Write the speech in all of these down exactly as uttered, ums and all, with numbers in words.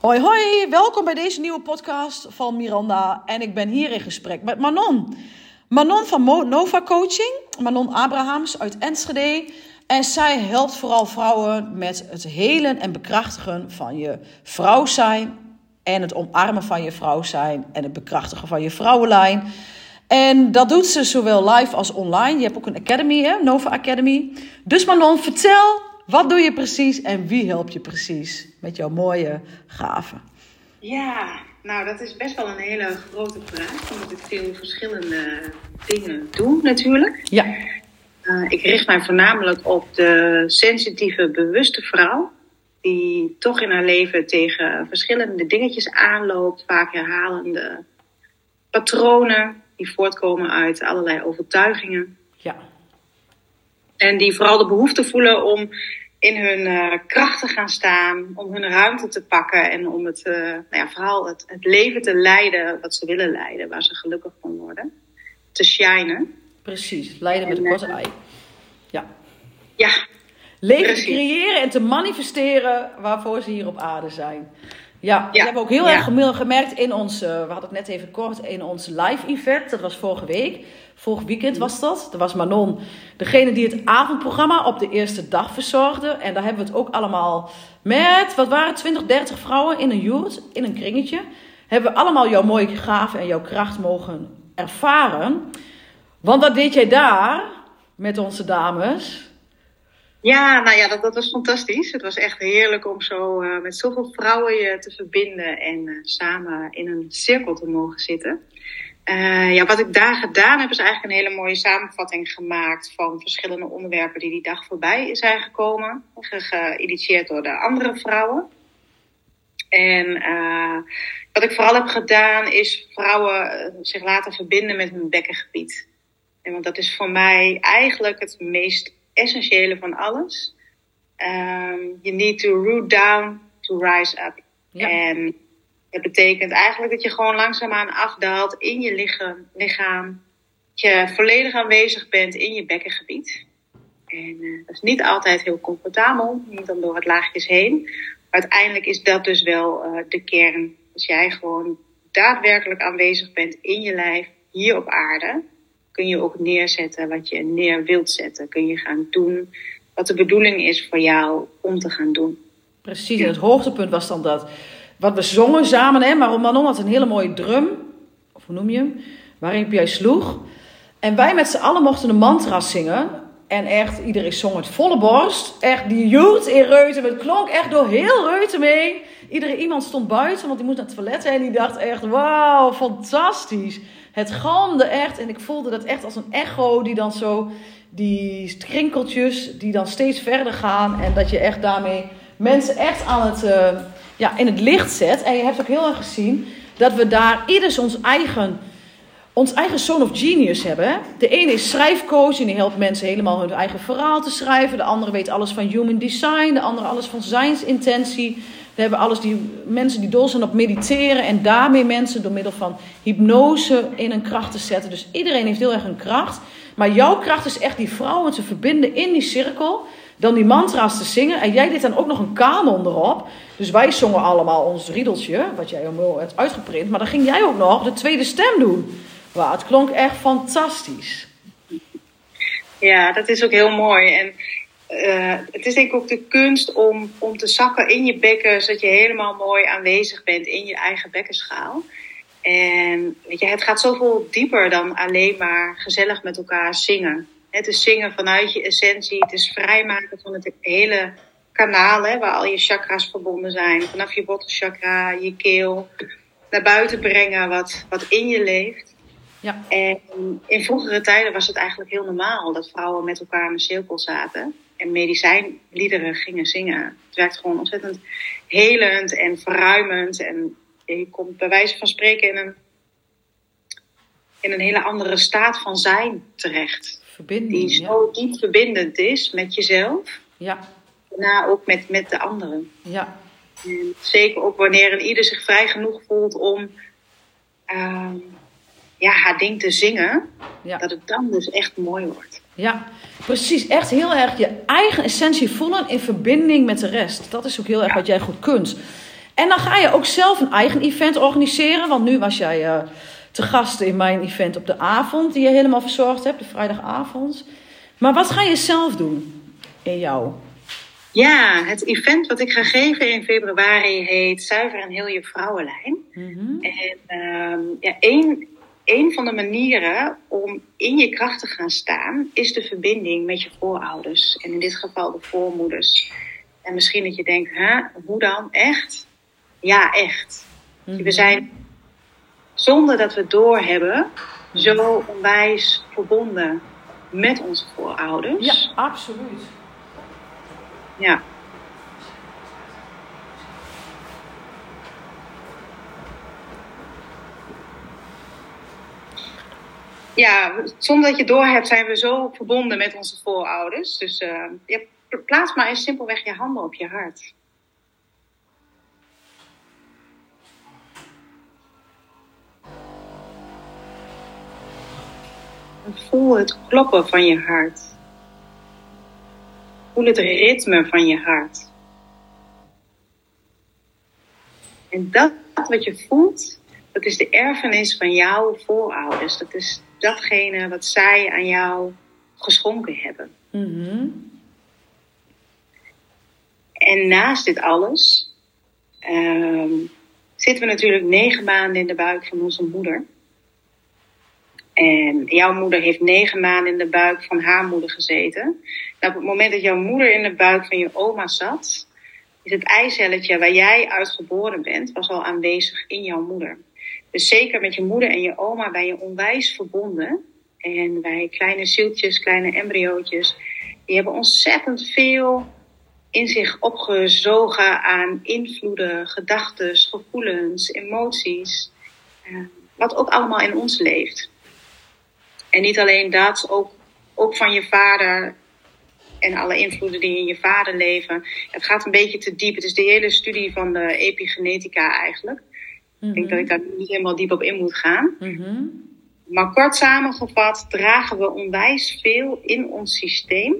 Hoi hoi, welkom bij deze nieuwe podcast van Miranda en ik ben hier in gesprek met Manon. Manon van Nova Coaching, Manon Abrahams uit Enschede. En zij helpt vooral vrouwen met het helen en bekrachtigen van je vrouw zijn. En het omarmen van je vrouw zijn en het bekrachtigen van je vrouwenlijn. En dat doet ze zowel live als online. Je hebt ook een academy, hè? Nova Academy. Dus Manon, vertel, wat doe je precies en wie help je precies met jouw mooie gaven? Ja, nou dat is best wel een hele grote vraag. Omdat ik veel verschillende dingen doe natuurlijk. Ja. Uh, ik richt mij voornamelijk op de sensitieve, bewuste vrouw. Die toch in haar leven tegen verschillende dingetjes aanloopt. Vaak herhalende patronen. Die voortkomen uit allerlei overtuigingen. Ja. En die vooral de behoefte voelen om in hun uh, kracht te gaan staan. Om hun ruimte te pakken. En om het, uh, nou ja, vooral het, het leven te leiden wat ze willen leiden. Waar ze gelukkig van worden. Te shinen. Precies. Leiden met een korte ei. Ja. Ja. Leven precies. Te creëren en te manifesteren waarvoor ze hier op aarde zijn. Ja, ja. We hebben ook heel ja. erg gemerkt in ons, uh, we hadden het net even kort, in ons live event. Dat was vorige week, vorig weekend was dat. Dat was Manon, degene die het avondprogramma op de eerste dag verzorgde. En daar hebben we het ook allemaal met, wat waren het, twintig, dertig vrouwen in een joert, in een kringetje. Hebben we allemaal jouw mooie gaven en jouw kracht mogen ervaren. Want wat deed jij daar met onze dames? Ja, nou ja, dat, dat was fantastisch. Het was echt heerlijk om zo uh, met zoveel vrouwen je te verbinden en uh, samen in een cirkel te mogen zitten. Uh, ja, wat ik daar gedaan heb is eigenlijk een hele mooie samenvatting gemaakt van verschillende onderwerpen die die dag voorbij zijn gekomen. Geïnitieerd door de andere vrouwen. En uh, wat ik vooral heb gedaan is vrouwen zich laten verbinden met hun bekkengebied. En want dat is voor mij eigenlijk het meest essentiële van alles. Um, you need to root down to rise up. Ja. En dat betekent eigenlijk dat je gewoon langzaamaan afdaalt in je lichaam, lichaam. Dat je volledig aanwezig bent in je bekkengebied. En uh, dat is niet altijd heel comfortabel. Je moet dan door wat laagjes heen. Maar uiteindelijk is dat dus wel uh, de kern. Als jij gewoon daadwerkelijk aanwezig bent in je lijf, hier op aarde, kun je ook neerzetten wat je neer wilt zetten. Kun je gaan doen wat de bedoeling is voor jou om te gaan doen. Precies, en het hoogtepunt was dan dat. Wat we zongen samen, hè, maar Manon had een hele mooie drum. Of hoe noem je hem? Waarin jij sloeg. En wij met z'n allen mochten een mantra zingen. En echt, iedereen zong het volle borst. Echt, die joet in Reuten. Het klonk echt door heel Reuten mee. Iedereen, iemand stond buiten, want die moest naar het toilet. En die dacht echt, wauw, fantastisch. Het galmde echt en ik voelde dat echt als een echo die dan zo, die krinkeltjes die dan steeds verder gaan. En dat je echt daarmee mensen echt aan het, uh, ja, in het licht zet. En je hebt ook heel erg gezien dat we daar ieders ons eigen, ons eigen zoon of genius hebben. Hè? De ene is schrijfcoach en die helpt mensen helemaal hun eigen verhaal te schrijven. De andere weet alles van human design, de andere alles van zijnsintentie. We hebben alles die mensen die dol zijn op mediteren en daarmee mensen door middel van hypnose in een kracht te zetten. Dus iedereen heeft heel erg een kracht. Maar jouw kracht is echt die vrouwen te verbinden in die cirkel. Dan die mantra's te zingen. En jij deed dan ook nog een kanon erop. Dus wij zongen allemaal ons riedeltje, wat jij al hebt uitgeprint. Maar dan ging jij ook nog de tweede stem doen. Wow, het klonk echt fantastisch. Ja, dat is ook heel mooi. En Uh, het is denk ik ook de kunst om, om te zakken in je bekken, zodat je helemaal mooi aanwezig bent in je eigen bekkenschaal. En weet je, het gaat zoveel dieper dan alleen maar gezellig met elkaar zingen. Het is zingen vanuit je essentie, het is vrijmaken van het hele kanaal, hè, waar al je chakras verbonden zijn. Vanaf je bottenchakra, je keel, naar buiten brengen wat, wat in je leeft. Ja. En in vroegere tijden was het eigenlijk heel normaal dat vrouwen met elkaar in een cirkel zaten en medicijnliederen gingen zingen. Het werkt gewoon ontzettend helend en verruimend. En je komt bij wijze van spreken in een, in een hele andere staat van zijn terecht. Verbinding, die zo ja. diep verbindend is met jezelf. Ja. Daarna ook met, met de anderen. Ja. En zeker ook wanneer een ieder zich vrij genoeg voelt om Uh, ja, haar ding te zingen, ja. dat het dan dus echt mooi wordt. Ja, precies. Echt heel erg je eigen essentie voelen in verbinding met de rest. Dat is ook heel erg ja. wat jij goed kunt. En dan ga je ook zelf een eigen event organiseren. Want nu was jij uh, te gast in mijn event op de avond die je helemaal verzorgd hebt, de vrijdagavond. Maar wat ga je zelf doen in jou? Ja, het event wat ik ga geven in februari heet Zuiver en heel je vrouwenlijn. Mm-hmm. En um, ja, één, één van de manieren om in je kracht te gaan staan is de verbinding met je voorouders. En in dit geval de voormoeders. En misschien dat je denkt, huh, hoe dan? Echt? Ja, echt. Mm-hmm. We zijn, zonder dat we het doorhebben, zo onwijs verbonden met onze voorouders. Ja, absoluut. Ja. Ja, zonder dat je doorhebt zijn we zo verbonden met onze voorouders. Dus uh, ja, plaats maar eens simpelweg je handen op je hart. En voel het kloppen van je hart. Voel het ritme van je hart. En dat wat je voelt, dat is de erfenis van jouw voorouders. Dat is datgene wat zij aan jou geschonken hebben. Mm-hmm. En naast dit alles um, zitten we natuurlijk negen maanden in de buik van onze moeder. En jouw moeder heeft negen maanden in de buik van haar moeder gezeten. Nou, op het moment dat jouw moeder in de buik van je oma zat, is het eicelletje waar jij uitgeboren bent, was al aanwezig in jouw moeder. Dus zeker met je moeder en je oma ben je onwijs verbonden. En wij kleine zieltjes, kleine embryootjes, die hebben ontzettend veel in zich opgezogen aan invloeden, gedachten, gevoelens, emoties. Wat ook allemaal in ons leeft. En niet alleen dat, ook, ook van je vader en alle invloeden die in je vader leven. Het gaat een beetje te diep. Het is de hele studie van de epigenetica eigenlijk. Mm-hmm. Ik denk dat ik daar niet helemaal diep op in moet gaan. Mm-hmm. Maar kort samengevat dragen we onwijs veel in ons systeem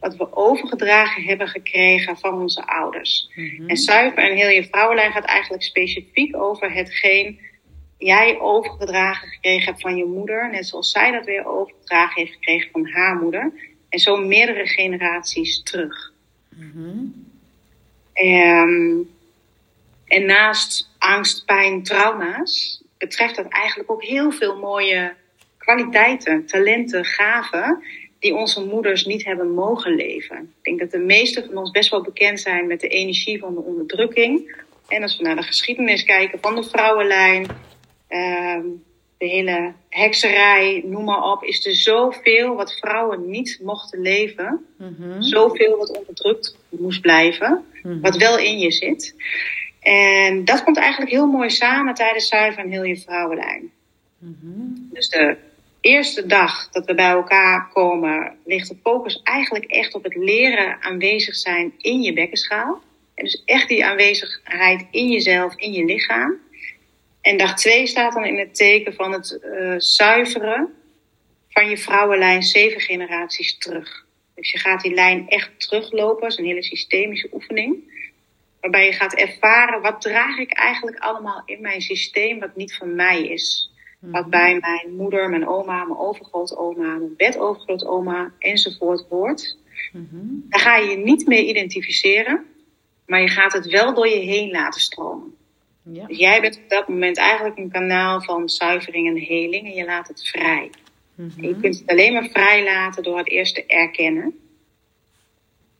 wat we overgedragen hebben gekregen van onze ouders. Mm-hmm. En Zuiver en heel je vrouwenlijn gaat eigenlijk specifiek over hetgeen jij overgedragen gekregen hebt van je moeder, net zoals zij dat weer overgedragen heeft gekregen van haar moeder. En zo meerdere generaties terug. Mm-hmm. En, en naast angst, pijn, trauma's betreft dat eigenlijk ook heel veel mooie kwaliteiten, talenten, gaven die onze moeders niet hebben mogen leven. Ik denk dat de meesten van ons best wel bekend zijn met de energie van de onderdrukking. En als we naar de geschiedenis kijken van de vrouwenlijn, Um, de hele hekserij, noem maar op, is er zoveel wat vrouwen niet mochten leven. Mm-hmm. Zoveel wat onderdrukt moest blijven. Mm-hmm. Wat wel in je zit. En dat komt eigenlijk heel mooi samen tijdens Zuiver en heel je vrouwenlijn. Mm-hmm. Dus de eerste dag dat we bij elkaar komen, ligt de focus eigenlijk echt op het leren aanwezig zijn in je bekkenschaal. En dus echt die aanwezigheid in jezelf, in je lichaam. En dag twee staat dan in het teken van het uh, zuiveren van je vrouwenlijn zeven generaties terug. Dus je gaat die lijn echt teruglopen. Dat is een hele systemische oefening. Waarbij je gaat ervaren, wat draag ik eigenlijk allemaal in mijn systeem wat niet van mij is. Wat bij mijn moeder, mijn oma, mijn overgrootoma, mijn bedovergrootoma enzovoort hoort. Mm-hmm. Daar ga je je niet mee identificeren. Maar je gaat het wel door je heen laten stromen. Ja. Dus jij bent op dat moment eigenlijk een kanaal van zuivering en heling. En je laat het vrij. Mm-hmm. En je kunt het alleen maar vrij laten door het eerst te erkennen.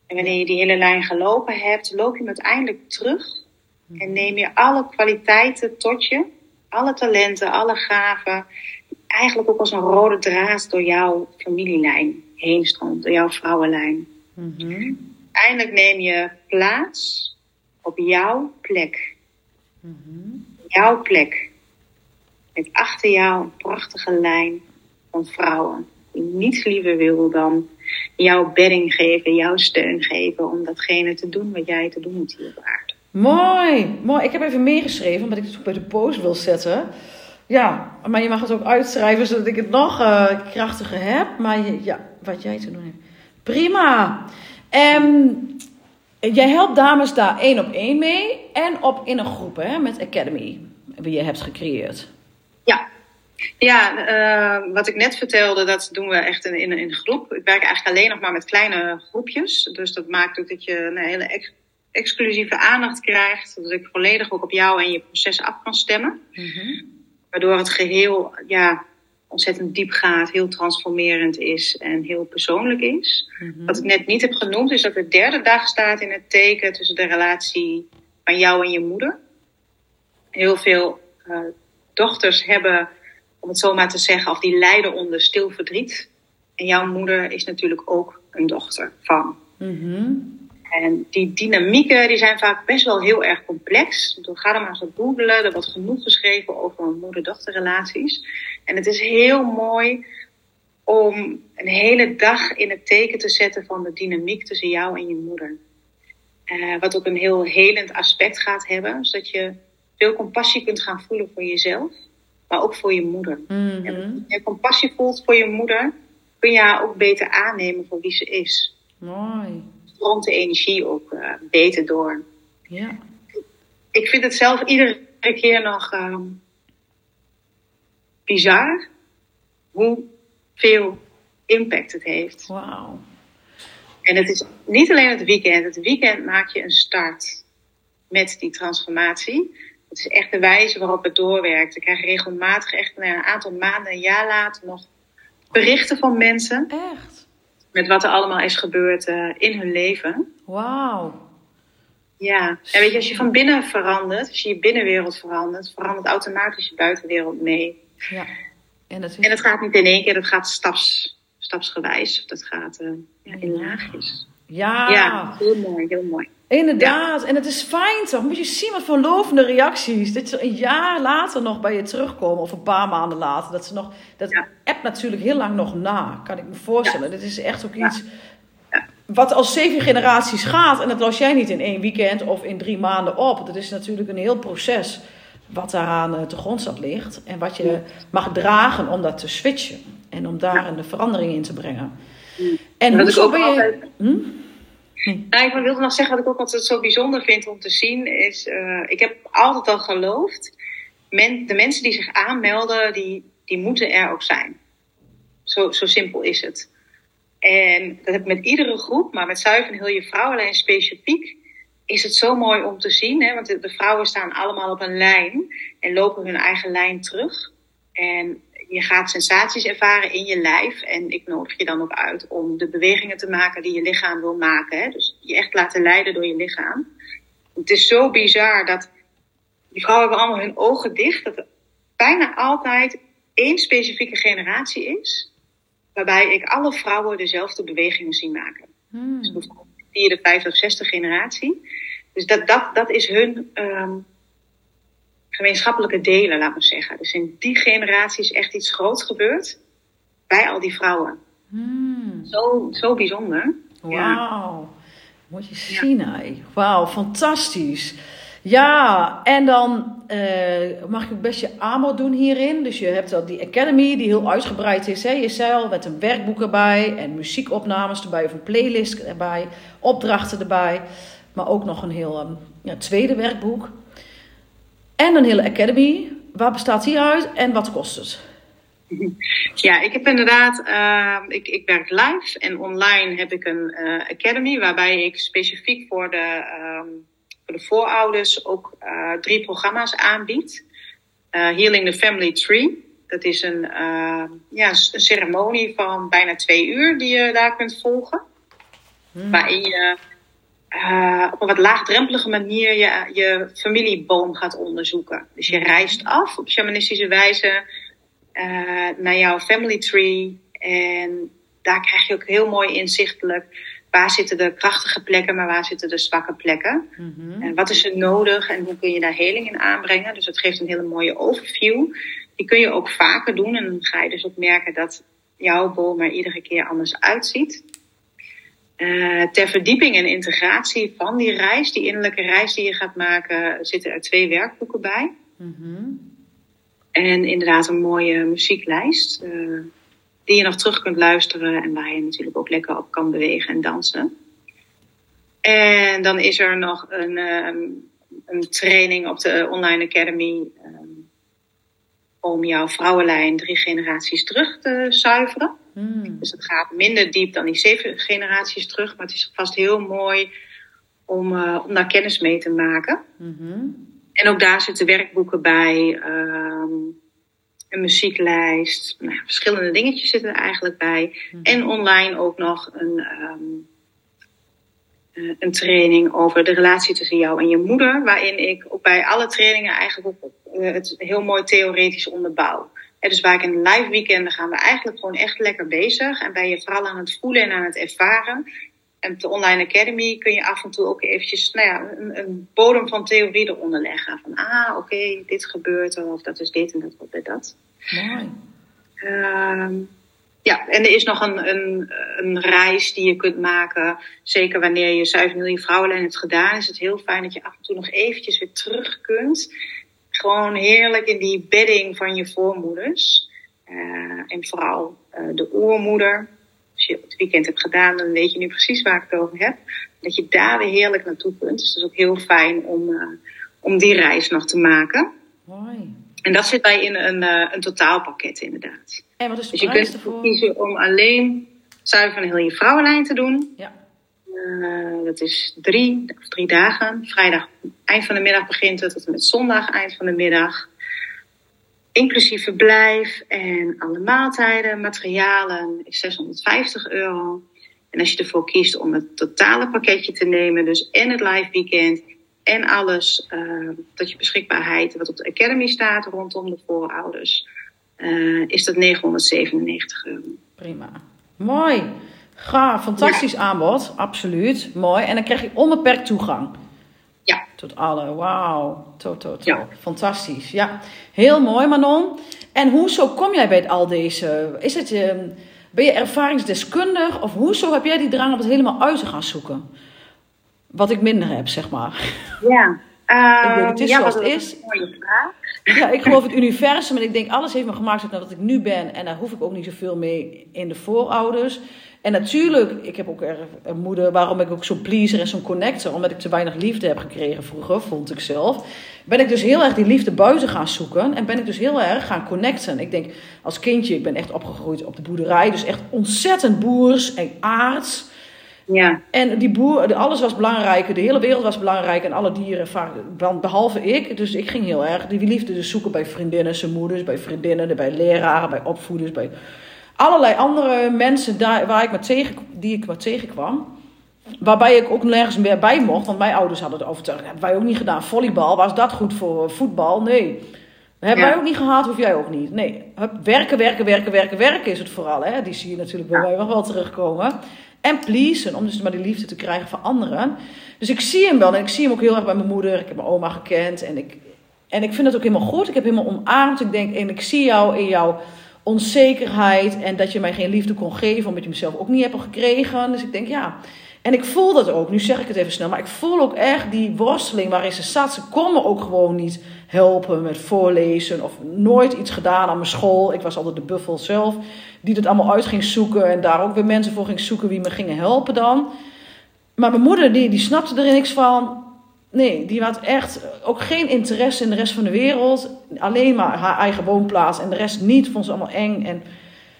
En wanneer je die hele lijn gelopen hebt, loop je hem uiteindelijk terug. Mm-hmm. En neem je alle kwaliteiten tot je. Alle talenten, alle gaven. Eigenlijk ook als een rode draad door jouw familielijn heen stroomt. Door jouw vrouwenlijn. Mm-hmm. Uiteindelijk neem je plaats op jouw plek. Mm-hmm. Jouw plek. Met achter jou een prachtige lijn van vrouwen. Die niets liever wil dan jouw bedding geven, jouw steun geven. Om datgene te doen wat jij te doen moet hier op aarde. Mooi, mooi. Ik heb even meegeschreven, omdat ik het ook bij de post wil zetten. Ja, maar je mag het ook uitschrijven, zodat ik het nog uh, krachtiger heb. Maar ja, wat jij te doen hebt. Prima. Um, Jij helpt dames daar één op één mee en op in een groep, hè, met Academy, die je hebt gecreëerd. Ja, ja uh, wat ik net vertelde, dat doen we echt in, in, in een groep. Ik werk eigenlijk alleen nog maar met kleine groepjes. Dus dat maakt ook dat je een hele ex- exclusieve aandacht krijgt. Dat ik volledig ook op jou en je proces af kan stemmen. Mm-hmm. Waardoor het geheel ja, ontzettend diep gaat, heel transformerend is en heel persoonlijk is. Mm-hmm. Wat ik net niet heb genoemd is dat de derde dag staat in het teken tussen de relatie van jou en je moeder. Heel veel uh, dochters hebben, om het zo maar te zeggen, of die lijden onder stil verdriet. En jouw moeder is natuurlijk ook een dochter van. Mm-hmm. En die dynamieken die zijn vaak best wel heel erg complex. Dus ga er maar eens op googlen. Er wordt genoeg geschreven over moeder-dochterrelaties. En het is heel mooi om een hele dag in het teken te zetten van de dynamiek tussen jou en je moeder. Uh, wat ook een heel helend aspect gaat hebben. Zodat je veel compassie kunt gaan voelen voor jezelf. Maar ook voor je moeder. Mm-hmm. En als je compassie voelt voor je moeder, kun je haar ook beter aannemen voor wie ze is. Mooi. Rond de energie ook uh, beter door. Ja. Ik vind het zelf iedere keer nog um, bizar hoeveel impact het heeft. Wauw. En het is niet alleen het weekend. Het weekend maak je een start met die transformatie. Het is echt de wijze waarop het doorwerkt. Ik krijg regelmatig, echt een aantal maanden, een jaar later nog berichten van mensen. Echt? Met wat er allemaal is gebeurd uh, in hun leven. Wauw. Ja, en weet je, als je van binnen verandert, als je je binnenwereld verandert, verandert automatisch je buitenwereld mee. Ja. En dat, is... en dat gaat niet in één keer, dat gaat staps, stapsgewijs. Dat gaat uh, ja, in laagjes. Ja. Ja, heel mooi, heel mooi. Inderdaad, ja. En het is fijn toch? Moet je zien wat voor lovende reacties. Dat ze een jaar later nog bij je terugkomen. Of een paar maanden later. Dat ze nog, dat ja. appt natuurlijk heel lang nog na. Kan ik me voorstellen. Ja. Dit is echt ook ja. iets ja. wat al zeven generaties gaat. En dat los jij niet in één weekend of in drie maanden op. Dat is natuurlijk een heel proces. Wat daaraan te grondslag ligt. En wat je ja. mag dragen om dat te switchen. En om daar ja. een verandering in te brengen. Ja. En dat hoe ook ben je... Altijd... Hm? Hm. Nou, ik wilde nog zeggen, wat ik ook altijd zo bijzonder vind om te zien, is... Uh, ik heb altijd al geloofd, men, de mensen die zich aanmelden, die, die moeten er ook zijn. Zo, zo simpel is het. En dat heb ik met iedere groep, maar met Zuiver en heel je vrouwenlijn specifiek, is het zo mooi om te zien. Hè? Want de, de vrouwen staan allemaal op een lijn en lopen hun eigen lijn terug. En je gaat sensaties ervaren in je lijf. En ik nodig je dan ook uit om de bewegingen te maken die je lichaam wil maken. Hè? Dus je echt laten leiden door je lichaam. Het is zo bizar dat die vrouwen hebben allemaal hun ogen dicht. Dat er bijna altijd één specifieke generatie is. Waarbij ik alle vrouwen dezelfde bewegingen zie maken. Hmm. Dus bijvoorbeeld de vierde, vijfde of zesde generatie. Dus dat, dat, dat is hun... Um, gemeenschappelijke delen, laat maar zeggen. Dus in die generatie is echt iets groots gebeurd bij al die vrouwen. Hmm. Zo, zo bijzonder. Wauw. Moet je zien, hè? Wauw, fantastisch. Ja, en dan uh, mag je best je aanbod doen hierin. Dus je hebt al die Academy die heel uitgebreid is. Hè? Je zei al, met een werkboek erbij en muziekopnames erbij of een playlist erbij, opdrachten erbij. Maar ook nog een heel um, ja, tweede werkboek. En een hele Academy. Waar bestaat die uit en wat kost het? Ja, ik heb inderdaad... Uh, ik, ik werk live en online heb ik een uh, Academy... waarbij ik specifiek voor de, um, voor de voorouders ook uh, drie programma's aanbied. Uh, Healing the Family Tree. Dat is een, uh, ja, een ceremonie van bijna twee uur die je daar kunt volgen. Hmm. Waarin je... Uh, op een wat laagdrempelige manier je, je familieboom gaat onderzoeken. Dus je reist af op shamanistische wijze uh, naar jouw family tree. En daar krijg je ook heel mooi inzichtelijk waar zitten de krachtige plekken, maar waar zitten de zwakke plekken. Mm-hmm. En wat is er nodig en hoe kun je daar heling in aanbrengen. Dus dat geeft een hele mooie overview. Die kun je ook vaker doen en dan ga je dus ook merken dat jouw boom er iedere keer anders uitziet. Uh, ter verdieping en integratie van die reis, die innerlijke reis die je gaat maken, zitten er twee werkboeken bij. Mm-hmm. En inderdaad een mooie muzieklijst, uh, die je nog terug kunt luisteren en waar je natuurlijk ook lekker op kan bewegen en dansen. En dan is er nog een, um, een training op de Online Academy um, om jouw vrouwenlijn drie generaties terug te zuiveren. Hmm. Dus het gaat minder diep dan die zeven generaties terug, maar het is vast heel mooi om, uh, om daar kennis mee te maken. Hmm. En ook daar zitten werkboeken bij, um, een muzieklijst, nou, verschillende dingetjes zitten er eigenlijk bij. Hmm. En online ook nog een... Um, Een training over de relatie tussen jou en je moeder. Waarin ik ook bij alle trainingen eigenlijk op, uh, het heel mooi theoretisch onderbouw. En dus waar ik in live weekenden gaan we eigenlijk gewoon echt lekker bezig. En ben je vooral aan het voelen en aan het ervaren. En op de Online Academy kun je af en toe ook eventjes nou ja, een, een bodem van theorie eronder leggen. Van ah, oké, okay, dit gebeurt er. Of dat is dit en dat wordt dit dat. Mooi. Um, Ja, en er is nog een, een, een reis die je kunt maken. Zeker wanneer je zuiver in je vrouwenlijn hebt gedaan, is het heel fijn dat je af en toe nog eventjes weer terug kunt. Gewoon heerlijk in die bedding van je voormoeders. Uh, en vooral uh, de oermoeder. Als je het weekend hebt gedaan, dan weet je nu precies waar ik het over heb. Dat je daar weer heerlijk naartoe kunt. Dus het is ook heel fijn om, uh, om die reis nog te maken. Mooi. En dat zit bij in een, uh, een totaalpakket inderdaad. En wat is de dus je kunt ervoor kiezen om alleen zuiver en heel je vrouwenlijn te doen. Ja. Uh, dat is drie, drie dagen. Vrijdag eind van de middag begint het tot en met zondag eind van de middag. Inclusief verblijf en alle maaltijden, materialen is zeshonderdvijftig euro. En als je ervoor kiest om het totale pakketje te nemen, dus en het live weekend en alles uh, dat je beschikbaarheid wat op de Academy staat rondom de voorouders, Uh, is dat negenhonderdzevenennegentig euro. Prima. Mooi. Gaaf, fantastisch ja. Aanbod. Absoluut. Mooi. En dan krijg je onbeperkt toegang. Ja. Tot alle. Wauw. Tot, tot, tot. Ja. Fantastisch. Ja. Heel mooi, Manon. En hoezo kom jij bij al deze? Is het, um, ben je ervaringsdeskundig? Of hoezo heb jij die drang om het helemaal uit te gaan zoeken? Wat ik minder heb, zeg maar. Ja. Uh, ik denk, het is ja, zoals het is. Een mooie vraag. Ja, ik geloof het universum en ik denk alles heeft me gemaakt zodat nou, ik nu ben. En daar hoef ik ook niet zoveel mee in de voorouders. En natuurlijk, ik heb ook een moeder waarom ik ook zo'n pleaser en zo'n connector. Omdat ik te weinig liefde heb gekregen vroeger, vond ik zelf. Ben ik dus heel erg die liefde buiten gaan zoeken. En ben ik dus heel erg gaan connecten. Ik denk, als kindje, ik ben echt opgegroeid op de boerderij. Dus echt ontzettend boers en aards. Ja. En die boer, alles was belangrijk, de hele wereld was belangrijk en alle dieren, behalve ik. Dus ik ging heel erg die liefde dus zoeken bij vriendinnen, zijn moeders, bij vriendinnen, bij leraren, bij opvoeders, bij allerlei andere mensen daar, waar ik maar tegen, die ik maar tegenkwam. Waarbij ik ook nergens meer bij mocht, want mijn ouders hadden het overtuigd. Hebben wij ook niet gedaan, volleybal, was dat goed voor voetbal? Nee. Hebben ja. wij ook niet gehaald, hoef jij ook niet. Nee, werken, werken, werken, werken, werken is het vooral. Hè? Die zie je natuurlijk bij ja. mij nog wel terugkomen. En pleasen, om dus maar die liefde te krijgen van anderen. Dus ik zie hem wel. En ik zie hem ook heel erg bij mijn moeder. Ik heb mijn oma gekend. En ik, en ik vind het ook helemaal goed. Ik heb helemaal omarmd. Ik denk, en ik zie jou in jouw onzekerheid. En dat je mij geen liefde kon geven. Omdat je mezelf ook niet hebt gekregen. Dus ik denk, ja. En ik voel dat ook. Nu zeg ik het even snel. Maar ik voel ook echt die worsteling waarin ze zat. Ze kon me ook gewoon niet helpen met voorlezen. Of nooit iets gedaan aan mijn school. Ik was altijd de buffel zelf. Die dat allemaal uit ging zoeken. En daar ook weer mensen voor ging zoeken. Die me gingen helpen dan. Maar mijn moeder die, die snapte er niks van. Nee, die had echt ook geen interesse in de rest van de wereld. Alleen maar haar eigen woonplaats. En de rest niet. Vond ze allemaal eng. En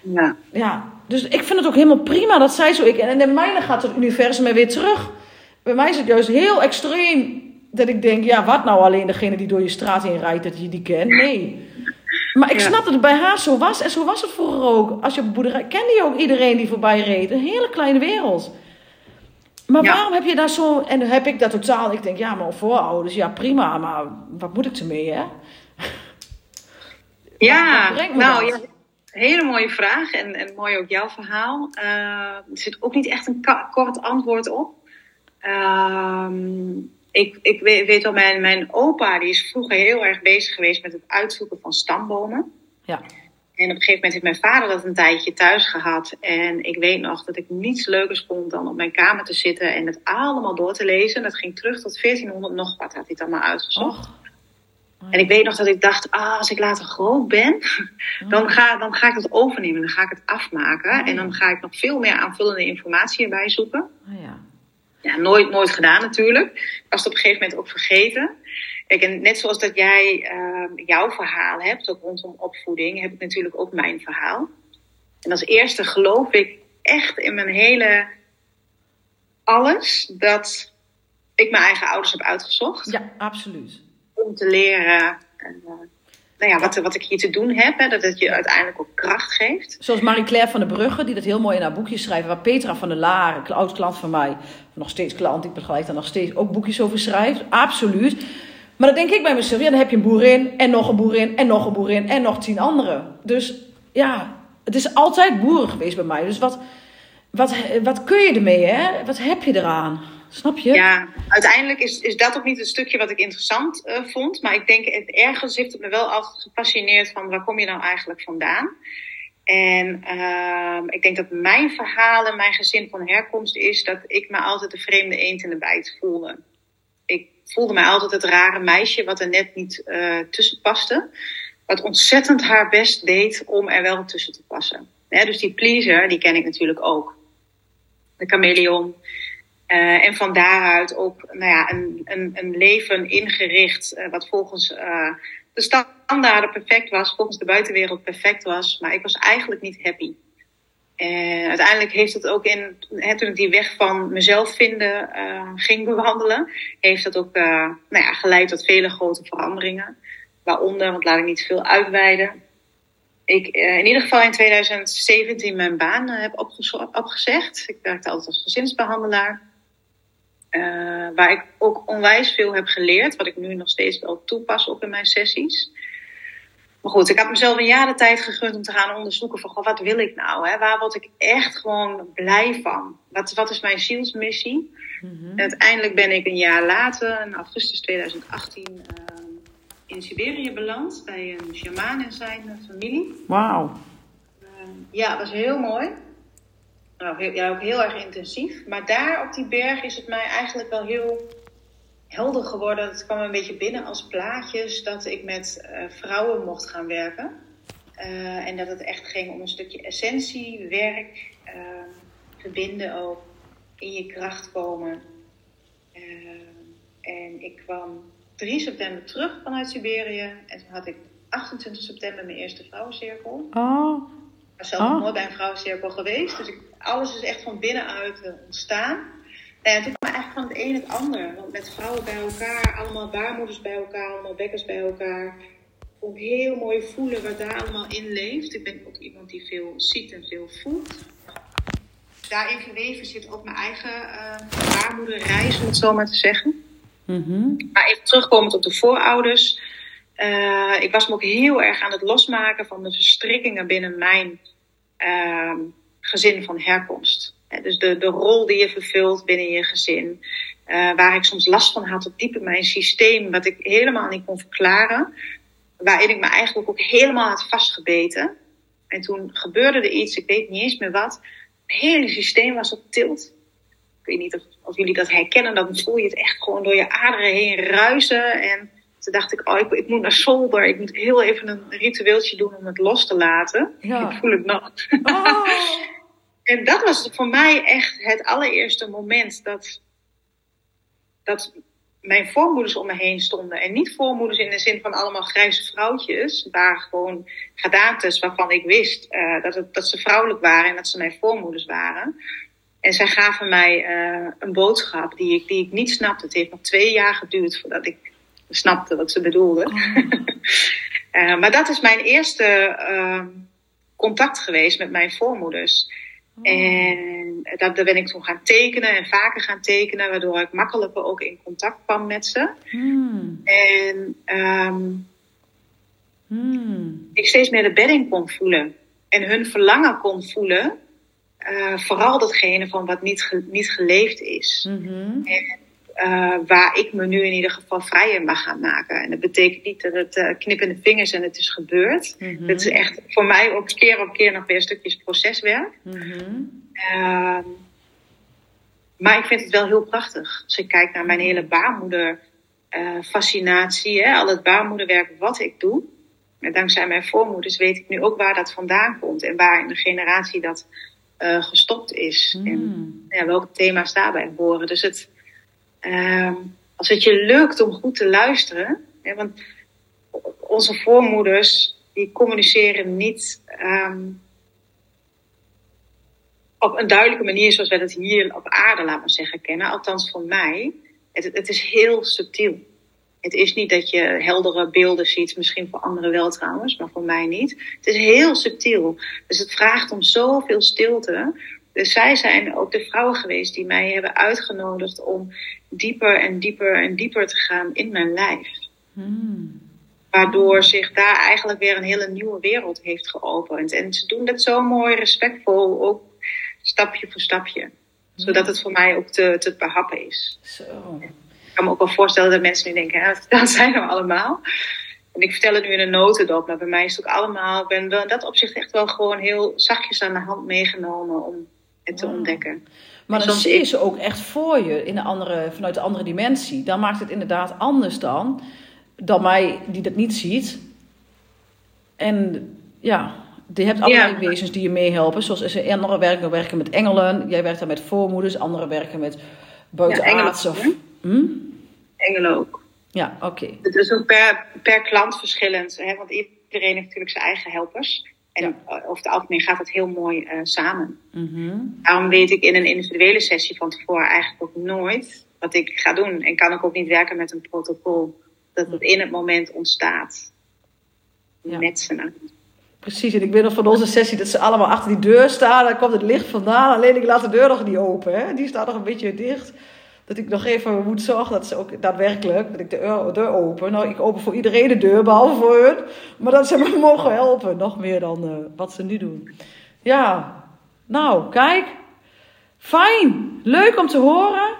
ja. ja. Dus ik vind het ook helemaal prima dat zij zo... Ik, en in mijne gaat het universum er weer terug. Bij mij is het juist heel extreem dat ik denk... Ja, wat nou alleen degene die door je straat heen rijdt, dat je die kent? Nee. Maar ik snap dat het bij haar zo was. En zo was het vroeger ook. Als je op de boerderij... Kende je ook iedereen die voorbij reed? Een hele kleine wereld. Maar ja. waarom heb je daar zo... En heb ik dat totaal... Ik denk, ja, maar voorouders, ja prima. Maar wat moet ik ermee, hè? Ja, nou... Ja. Hele mooie vraag en, en mooi ook jouw verhaal. Uh, er zit ook niet echt een ka- kort antwoord op. Uh, ik, ik weet, weet al, mijn, mijn opa die is vroeger heel erg bezig geweest met het uitzoeken van stambomen. Ja. En op een gegeven moment heeft mijn vader dat een tijdje thuis gehad. En ik weet nog dat ik niets leukers vond dan op mijn kamer te zitten en het allemaal door te lezen. Dat ging terug tot veertienhonderd nog wat, had hij het allemaal uitgezocht. Och. En ik weet nog dat ik dacht, ah, als ik later groot ben, dan ga, dan ga ik het overnemen. Dan ga ik het afmaken. En dan ga ik nog veel meer aanvullende informatie erbij zoeken. Oh ja. ja, nooit, nooit gedaan natuurlijk. Ik was het op een gegeven moment ook vergeten. Kijk, en net zoals dat jij uh, jouw verhaal hebt, ook rondom opvoeding, heb ik natuurlijk ook mijn verhaal. En als eerste geloof ik echt in mijn hele alles dat ik mijn eigen ouders heb uitgezocht. Ja, absoluut. Om te leren en, uh, nou ja, wat, wat ik hier te doen heb, hè, dat het je uiteindelijk ook kracht geeft. Zoals Marie-Claire van der Brugge, die dat heel mooi in haar boekje schrijft. Waar Petra van der Laar, een oud-klant van mij, nog steeds klant, ik begeleid daar nog steeds, ook boekjes over schrijft. Absoluut. Maar dan denk ik bij mezelf, ja, dan heb je een boerin en nog een boerin en nog een boerin en nog tien anderen. Dus ja, het is altijd boeren geweest bij mij. Dus wat, wat, wat kun je ermee, hè? Wat heb je eraan? Snap je? Ja, uiteindelijk is, is dat ook niet het stukje wat ik interessant uh, vond. Maar ik denk, het ergens heeft het me wel altijd gepassioneerd van waar kom je nou eigenlijk vandaan? En uh, ik denk dat mijn verhaal en mijn gezin van herkomst is dat ik me altijd de vreemde eend in de bijt voelde. Ik voelde me altijd het rare meisje wat er net niet uh, tussen paste. Wat ontzettend haar best deed om er wel tussen te passen. He, dus die pleaser, die ken ik natuurlijk ook. De chameleon. Uh, en van daaruit ook nou ja, een, een, een leven ingericht uh, wat volgens uh, de standaarden perfect was, volgens de buitenwereld perfect was. Maar ik was eigenlijk niet happy. En uiteindelijk heeft het ook in, he, toen ik die weg van mezelf vinden uh, ging bewandelen, heeft dat ook uh, nou ja, geleid tot vele grote veranderingen. Waaronder, want laat ik niet veel uitweiden, ik uh, in ieder geval in twintig zeventien mijn baan uh, heb opge- opgezegd. Ik werkte altijd als gezinsbehandelaar. Uh, waar ik ook onwijs veel heb geleerd. Wat ik nu nog steeds wel toepas op in mijn sessies. Maar goed, ik had mezelf een jaar de tijd gegund om te gaan onderzoeken van, goh, wat wil ik nou? Hè? Waar word ik echt gewoon blij van? Wat, wat is mijn zielsmissie? Mm-hmm. En uiteindelijk ben ik een jaar later, in augustus twintig achttien... Uh, in Siberië beland, bij een shamaan en zijn familie. Wauw. Uh, ja, dat was heel mooi. Nou, heel, ja, ook heel erg intensief. Maar daar op die berg is het mij eigenlijk wel heel helder geworden. Het kwam een beetje binnen als plaatjes dat ik met uh, vrouwen mocht gaan werken. Uh, en dat het echt ging om een stukje essentie, werk, uh, verbinden ook, in je kracht komen. Uh, en ik kwam drie september terug vanuit Siberië. En toen had ik achtentwintig september mijn eerste vrouwencirkel. Oh. Ik was zelf nog oh. nooit bij een vrouwencirkel geweest. Dus ik, alles is echt van binnenuit uh, ontstaan. Nou ja, toen kwam eigenlijk van het een het ander. Want met vrouwen bij elkaar, allemaal baarmoeders bij elkaar, allemaal bekkers bij elkaar. Ook heel mooi voelen wat daar allemaal in leeft. Ik ben ook iemand die veel ziet en veel voelt. Daarin verweven zit ook mijn eigen uh, baarmoederreis, om het zo maar te zeggen. Mm-hmm. Maar even terugkomend op de voorouders. Uh, ik was me ook heel erg aan het losmaken van de verstrikkingen binnen mijn uh, gezin van herkomst. Uh, dus de, de rol die je vervult binnen je gezin. Uh, waar ik soms last van had, diep in mijn systeem, wat ik helemaal niet kon verklaren. Waarin ik me eigenlijk ook helemaal had vastgebeten. En toen gebeurde er iets, ik weet niet eens meer wat. Mijn hele systeem was op tilt. Ik weet niet of, of jullie dat herkennen, dan voel je het echt gewoon door je aderen heen ruisen. En toen dacht ik, oh, ik, ik moet naar zolder. Ik moet heel even een ritueeltje doen om het los te laten. Ja. Ik voel het nog. Oh. En dat was voor mij echt het allereerste moment dat, dat mijn voormoeders om me heen stonden. En niet voormoeders in de zin van allemaal grijze vrouwtjes. Waar gewoon gedaantes waarvan ik wist uh, dat, het, dat ze vrouwelijk waren en dat ze mijn voormoeders waren. En zij gaven mij uh, een boodschap die ik, die ik niet snapte. Het heeft nog twee jaar geduurd voordat ik snapte wat ze bedoelden. Oh. uh, maar dat is mijn eerste uh, contact geweest met mijn voormoeders. Oh. En dat, daar ben ik toen gaan tekenen en vaker gaan tekenen. Waardoor ik makkelijker ook in contact kwam met ze. Hmm. En um, hmm. ik steeds meer de bedding kon voelen. En hun verlangen kon voelen. Uh, vooral datgene van wat niet, ge- niet geleefd is. Mm-hmm. En uh, waar ik me nu in ieder geval vrij in mag gaan maken. En dat betekent niet dat het uh, knip in de vingers en het is gebeurd. Mm-hmm. Dat is echt voor mij ook keer op keer nog weer stukjes proceswerk. Mm-hmm. Uh, maar ik vind het wel heel prachtig. Als ik kijk naar mijn hele baarmoeder uh, fascinatie. Hè, al het baarmoederwerk wat ik doe. En dankzij mijn voormoeders weet ik nu ook waar dat vandaan komt. En waar in de generatie dat uh, gestopt is. Mm. En ja, welke thema's daarbij horen. Dus het, uh, als het je lukt om goed te luisteren. Hè, want onze voormoeders die communiceren niet um, op een duidelijke manier zoals wij dat hier op aarde, laat maar zeggen, kennen. Althans voor mij. Het, het is heel subtiel. Het is niet dat je heldere beelden ziet, misschien voor anderen wel trouwens, maar voor mij niet. Het is heel subtiel. Dus het vraagt om zoveel stilte. Dus zij zijn ook de vrouwen geweest die mij hebben uitgenodigd om dieper en dieper en dieper te gaan in mijn lijf. Hmm. Waardoor zich daar eigenlijk weer een hele nieuwe wereld heeft geopend. En ze doen dat zo mooi respectvol, ook stapje voor stapje. Hmm. Zodat het voor mij ook te, te behappen is. Zo. Ik kan me ook wel voorstellen dat mensen nu denken, ja, dat zijn we allemaal. En ik vertel het nu in een notendop, maar bij mij is het ook allemaal... Ik ben wel in dat opzicht echt wel gewoon heel zachtjes aan de hand meegenomen om het te wow. ontdekken. Maar en dan zie je ze ook echt voor je in de andere, vanuit de andere dimensie. Dan maakt het inderdaad anders dan, dan mij die dat niet ziet. En ja, je hebt allerlei ja. wezens die je meehelpen. Zoals anderen werken, werken met engelen. Jij werkt dan met voormoeders, anderen werken met buitenaards ja, of... Hmm? Engelen ook. Ja, oké. Okay. Het is ook per, per klant verschillend. Hè? Want iedereen heeft natuurlijk zijn eigen helpers. En ja. over het algemeen gaat het heel mooi uh, samen. Mm-hmm. Daarom weet ik in een individuele sessie van tevoren eigenlijk ook nooit wat ik ga doen. En kan ik ook niet werken met een protocol. Dat het in het moment ontstaat. Ja. Met z'n allen. Precies, en ik weet nog van onze sessie dat ze allemaal achter die deur staan. Daar komt het licht vandaan. Alleen ik laat de deur nog niet open. Hè? Die staat nog een beetje dicht. Dat ik nog even moet zorgen dat ze ook daadwerkelijk... dat ik de deur open. Nou, ik open voor iedereen de deur, behalve voor hun. Maar dat ze me mogen helpen. Nog meer dan uh, wat ze nu doen. Ja, nou, kijk. Fijn. Leuk om te horen.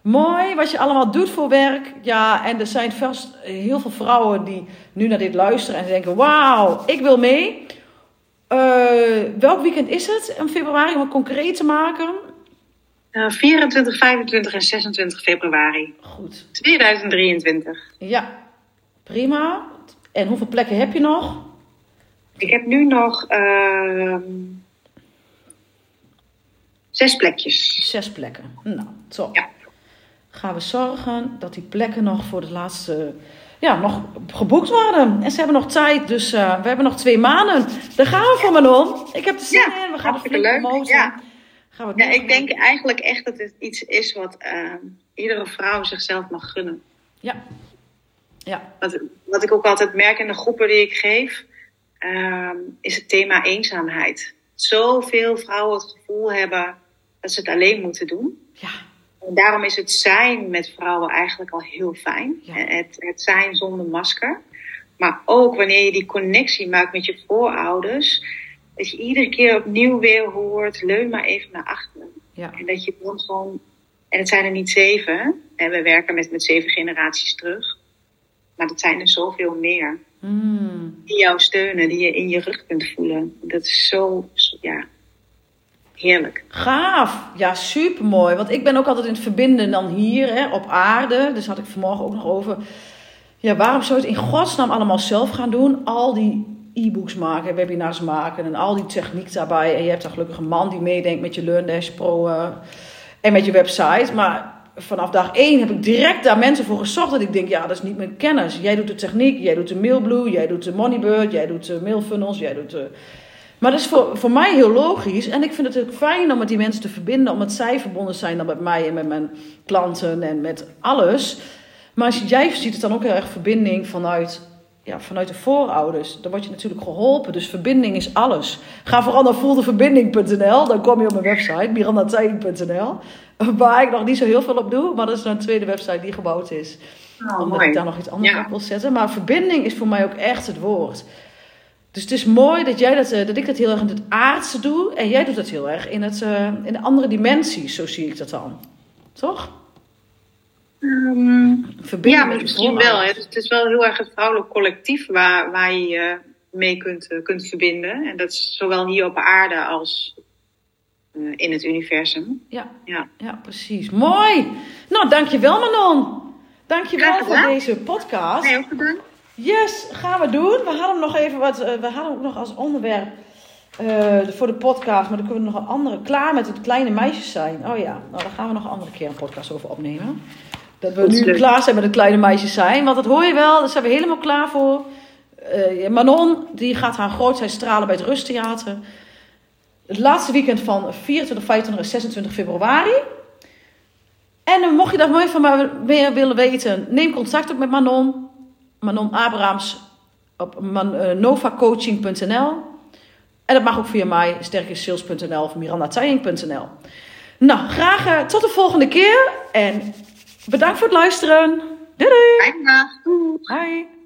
Mooi wat je allemaal doet voor werk. Ja, en er zijn vast heel veel vrouwen die nu naar dit luisteren... en denken, wauw, ik wil mee. Uh, welk weekend is het in februari om het concreet te maken... Uh, vierentwintig, vijfentwintig en zesentwintig februari. Goed. tweeduizend drieëntwintig. Ja, prima. En hoeveel plekken heb je nog? Ik heb nu nog uh, zes plekjes. Zes plekken. Nou, zo. Ja. Gaan we zorgen dat die plekken nog voor de laatste... ja, nog geboekt worden. En ze hebben nog tijd, dus uh, we hebben nog twee maanden. Daar gaan we voor, Manon. Ik heb de zin ja, in. We gaan de flink promoten. Ja. Ja, ik denk eigenlijk echt dat het iets is wat uh, iedere vrouw zichzelf mag gunnen. Ja. ja. Wat, wat ik ook altijd merk in de groepen die ik geef, uh, is het thema eenzaamheid. Zoveel vrouwen het gevoel hebben dat ze het alleen moeten doen. Ja. En daarom is het zijn met vrouwen eigenlijk al heel fijn. Ja. Het, het zijn zonder masker. Maar ook wanneer je die connectie maakt met je voorouders... Dat je iedere keer opnieuw weer hoort, leun maar even naar achteren. Ja. En dat je dan gewoon, en het zijn er niet zeven, en we werken met, met zeven generaties terug. Maar dat zijn er zoveel meer. Mm. Die jou steunen, die je in je rug kunt voelen. Dat is zo, ja, heerlijk. Gaaf, ja supermooi. Want ik ben ook altijd in het verbinden dan hier, hè, op aarde. Dus had ik vanmorgen ook nog over, ja waarom zou je het in godsnaam allemaal zelf gaan doen? Al die... e-books maken, webinars maken en al die techniek daarbij. En je hebt dan gelukkig een man die meedenkt met je LearnDash Pro uh, en met je website. Maar vanaf dag één heb ik direct daar mensen voor gezocht dat ik denk, ja, dat is niet mijn kennis. Jij doet de techniek, jij doet de MailBlue, jij doet de Moneybird, jij doet de MailFunnels, jij doet de... Maar dat is voor, voor mij heel logisch. En ik vind het ook fijn om met die mensen te verbinden, omdat zij verbonden zijn dan met mij en met mijn klanten en met alles. Maar als jij ziet het dan ook heel erg verbinding vanuit... Ja, vanuit de voorouders. Dan word je natuurlijk geholpen. Dus verbinding is alles. Ga vooral naar voelde verbinding punt n l. Dan kom je op mijn website, mirandatijn punt n l. Waar ik nog niet zo heel veel op doe. Maar dat is een tweede website die gebouwd is. Oh, omdat mooi. Ik daar nog iets anders ja. op wil zetten. Maar verbinding is voor mij ook echt het woord. Dus het is mooi dat, jij dat, dat ik dat heel erg in het aardse doe. En jij doet dat heel erg in, het, uh, in de andere dimensies. Zo zie ik dat dan. Toch? Um, ja, misschien wel. Hè. Dus het is wel heel erg het vrouwelijk collectief waar, waar je je mee kunt, kunt verbinden. En dat is zowel hier op aarde als uh, in het universum. Ja, ja. ja, precies. Mooi! Nou, dankjewel Manon. Dankjewel ja, voor deze podcast. Heel gedaan. Yes, gaan we doen. We hadden hem nog even wat. Uh, we hadden ook nog als onderwerp Uh, voor de podcast, maar dan kunnen we nog een andere... Klaar met het kleine meisjes zijn. Oh ja, nou, daar gaan we nog een andere keer een podcast over opnemen. Dat we nu klaar zijn met het kleine meisjes zijn. Want dat hoor je wel, daar zijn we helemaal klaar voor. Uh, Manon, die gaat haar groot zijn stralen bij het Rusttheater. Het laatste weekend van vierentwintig, vijfentwintig en zesentwintig februari. En mocht je daar meer van meer willen weten, neem contact op met Manon. Manon Abrahams op nova coaching punt n l. En dat mag ook via mij, sterk is sales punt n l of mirandatijn punt n l. Nou, graag uh, tot de volgende keer. En bedankt voor het luisteren. Doei doei. Fijne dag. Doei. Bye.